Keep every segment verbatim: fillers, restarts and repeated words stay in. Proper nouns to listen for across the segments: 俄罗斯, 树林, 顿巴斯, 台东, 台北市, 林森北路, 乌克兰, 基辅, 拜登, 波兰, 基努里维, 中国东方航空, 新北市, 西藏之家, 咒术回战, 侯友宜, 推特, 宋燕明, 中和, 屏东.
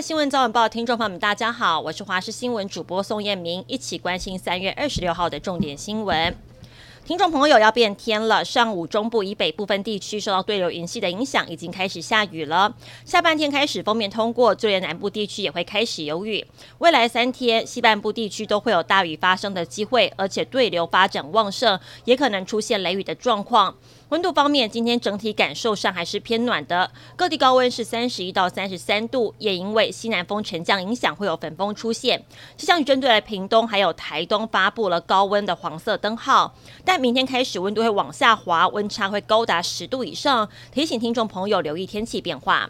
《新闻早晚报》听众朋友们，大家好，我是华视新闻主播宋燕明，一起关心三月二十六号的重点新闻。听众朋友，要变天了，上午中部以北部分地区受到对流云系的影响，已经开始下雨了。下半天开始锋面通过，就连南部地区也会开始有雨。未来三天，西半部地区都会有大雨发生的机会，而且对流发展旺盛，也可能出现雷雨的状况。温度方面，今天整体感受上还是偏暖的，各地高温是三十一到三十三度，也因为西南风沉降影响会有粉风出现。气象局针对了屏东还有台东发布了高温的黄色灯号，但明天开始温度会往下滑，温差会高达十度以上，提醒听众朋友留意天气变化。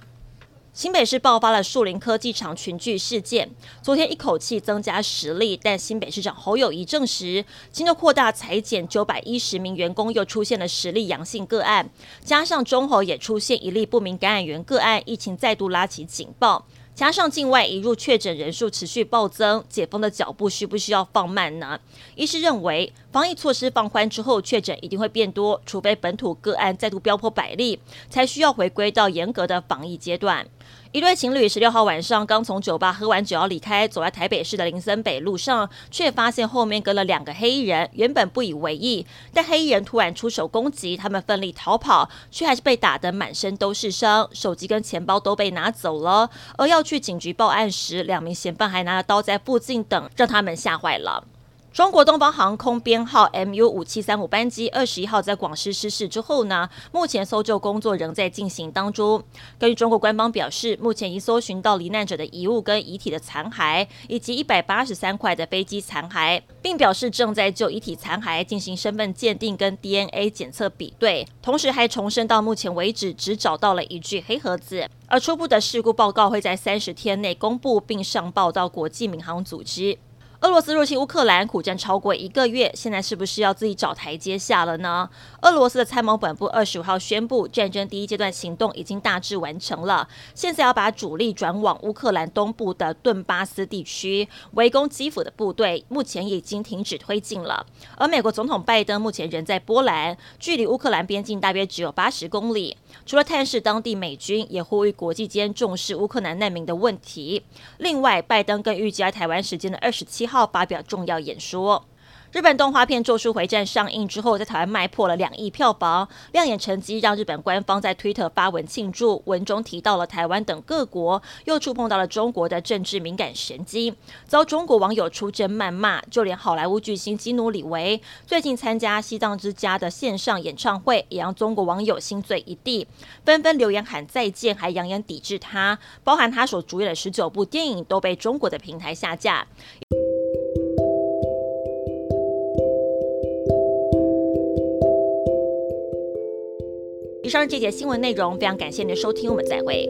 新北市爆发了树林科技厂群聚事件，昨天一口气增加十例，但新北市长侯友宜证实，经过扩大裁减九百一十名员工，又出现了十例阳性个案，加上中和也出现一例不明感染源个案，疫情再度拉起警报。加上境外移入确诊人数持续暴增，解封的脚步需不需要放慢呢？医师认为，防疫措施放宽之后，确诊一定会变多，除非本土个案再度飙破百例，才需要回归到严格的防疫阶段。一对情侣十六号晚上刚从酒吧喝完酒要离开，走在台北市的林森北路上，却发现后面跟了两个黑衣人，原本不以为意，但黑衣人突然出手攻击，他们奋力逃跑，却还是被打得满身都是伤，手机跟钱包都被拿走了。而要去警局报案时，两名嫌犯还拿着刀在附近等，让他们吓坏了。中国东方航空编号 M U 五七三五 班机二十一号在广西失事之后呢，目前搜救工作仍在进行当中。根据中国官方表示，目前已搜寻到罹难者的遗物跟遗体的残骸，以及一百八十三块的飞机残骸，并表示正在就遗体残骸进行身份鉴定跟 D N A 检测比对，同时还重申到目前为止只找到了一具黑盒子。而初步的事故报告会在三十天内公布，并上报到国际民航组织。俄罗斯入侵乌克兰苦战超过一个月，现在是不是要自己找台阶下了呢？俄罗斯的参谋本部二十五号宣布，战争第一阶段行动已经大致完成了，现在要把主力转往乌克兰东部的顿巴斯地区，围攻基辅的部队目前已经停止推进了。而美国总统拜登目前人在波兰，距离乌克兰边境大约只有八十公里。除了探视当地美军，也呼吁国际间重视乌克兰难民的问题。另外，拜登更预计在台湾时间的二十七号发表重要演说。日本动画片《咒术回战》上映之后，在台湾卖破了两亿票房，亮眼成绩让日本官方在 推特 发文庆祝，文中提到了台湾等各国，又触碰到了中国的政治敏感神经，遭中国网友出征谩骂。就连好莱坞巨星基努里维最近参加《西藏之家》的线上演唱会，也让中国网友心醉一地，纷纷留言喊再见，还扬言抵制他，包含他所主演的十九部电影都被中国的平台下架。以上是这节新闻内容，非常感谢您的收听，我们再会。